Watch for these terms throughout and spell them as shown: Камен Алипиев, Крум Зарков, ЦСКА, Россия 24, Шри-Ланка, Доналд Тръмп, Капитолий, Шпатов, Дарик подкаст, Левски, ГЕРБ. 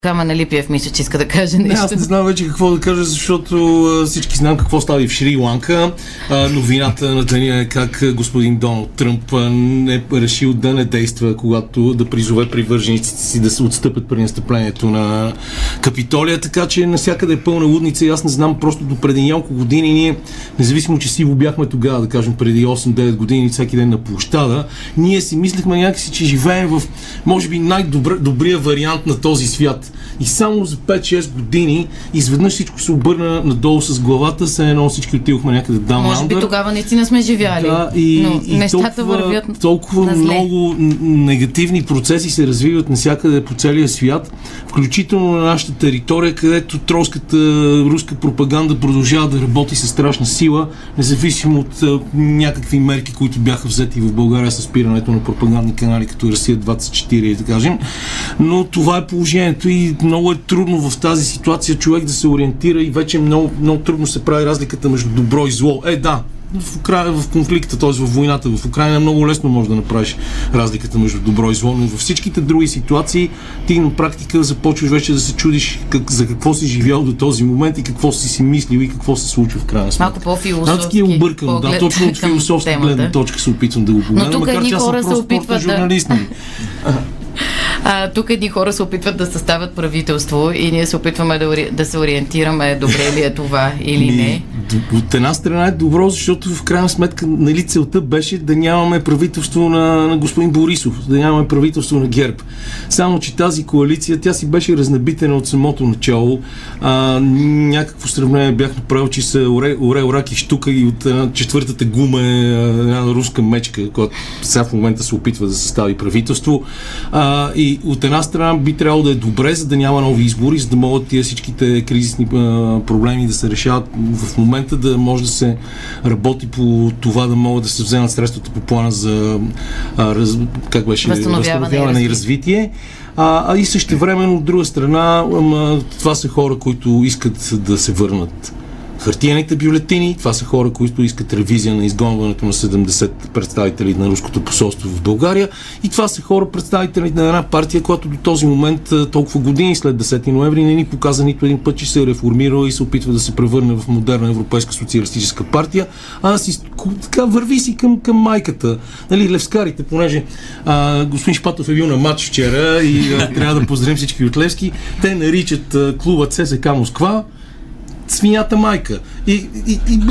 Камен Алипиев мисля, че иска да каже нещо. Аз не знам вече какво да кажа, защото всички знам какво става в Шри-Ланка. Новината на деня е как господин Доналд Тръмп е решил да не действа, когато да призове привържениците си да се отстъпят при настъплението на Капитолия, така че навсякъде е пълна лудница и аз не знам, просто до преди няколко години ние, независимо, че сиво бяхме тогава, да кажем преди 8-9 години всеки ден на площада, ние си мислехме някакси, че живеем в, може би, най-добрия вариант на този свят. И само за 5-6 години изведнъж всичко се обърна надолу с главата, все едно всички отидохме някъде да мандър. Може би тогава наистина сме живяли, да, но нещата вървят на зле. Толкова много негативни процеси се развиват навсякъде по целия свят, включително на нашата територия, където тролската руска пропаганда продължава да работи със страшна сила, независимо от някакви мерки, които бяха взети в България с спирането на пропагандни канали, като Россия 24, да кажем. Но това е положението и много е трудно в тази ситуация човек да се ориентира и вече много, много трудно се прави разликата между добро и зло. В конфликта, т.е. в войната в Украйна много лесно може да направиш разликата между добро и зло, но във всичките други ситуации ти на практика започваш вече да се чудиш за какво си живял до този момент и какво си мислил и какво се случва в крайна сметка. Малко по-философски объркано, да, точно от философска гледна точка се опитвам да го погледам, но макар че аз съм просто журналист. Тук едни хора се опитват да съставят правителство и ние се опитваме да се ориентираме добре ли е това или не. От една страна е добро, защото в крайна сметка, нали, целта беше да нямаме правителство на господин Борисов, да нямаме правителство на ГЕРБ. Само че тази коалиция, тя си беше разнебитена от самото начало. Някакво сравнение бях направил, че са орел, рак и щука и от четвъртата гума е една руска мечка, която сега в момента се опитва да състави правителство. И от една страна би трябвало да е добре, за да няма нови избори, за да могат тия всичките кризисни проблеми да се решават в момента, да може да се работи по това, да могат да се вземат средствата по плана за възстановяване и развитие. И същевременно от друга страна това са хора, които искат да се върнат хартиените бюлетини. Това са хора, които искат ревизия на изгонването на 70 представители на руското посолство в България. И това са хора, представители на една партия, която до този момент, толкова години след 10 ноември, не ни показа нито един път, че се е реформирала и се опитва да се превърне в модерна европейска социалистическа партия. Така върви си към майката. Нали, левскарите, понеже господин Шпатов е бил на матч вчера и трябва да поздравим всички от Левски. Те наричат клуба ЦСКА Москва свинята майка. И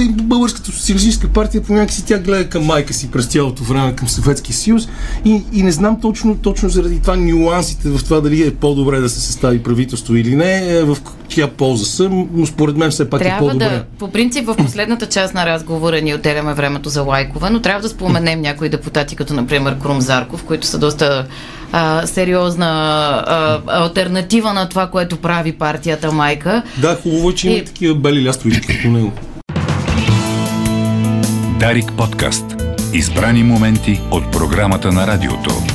Българската социалистическа партия по някакси тя гледа към майка си през цялото време, към Съветския съюз и не знам точно заради това нюансите в това дали е по-добре да се състави правителство или не, в чия полза съм, но според мен все пак трябва е по-добре. Да, по принцип в последната част на разговора ни отделяме времето за лайкове, но трябва да споменем някои депутати, като например Крум Зарков, които са доста сериозна алтернатива на това, което прави партията майка. Да, хубаво, че има такива бели лястовички като него. Дарик подкаст. Избрани моменти от програмата на радиото.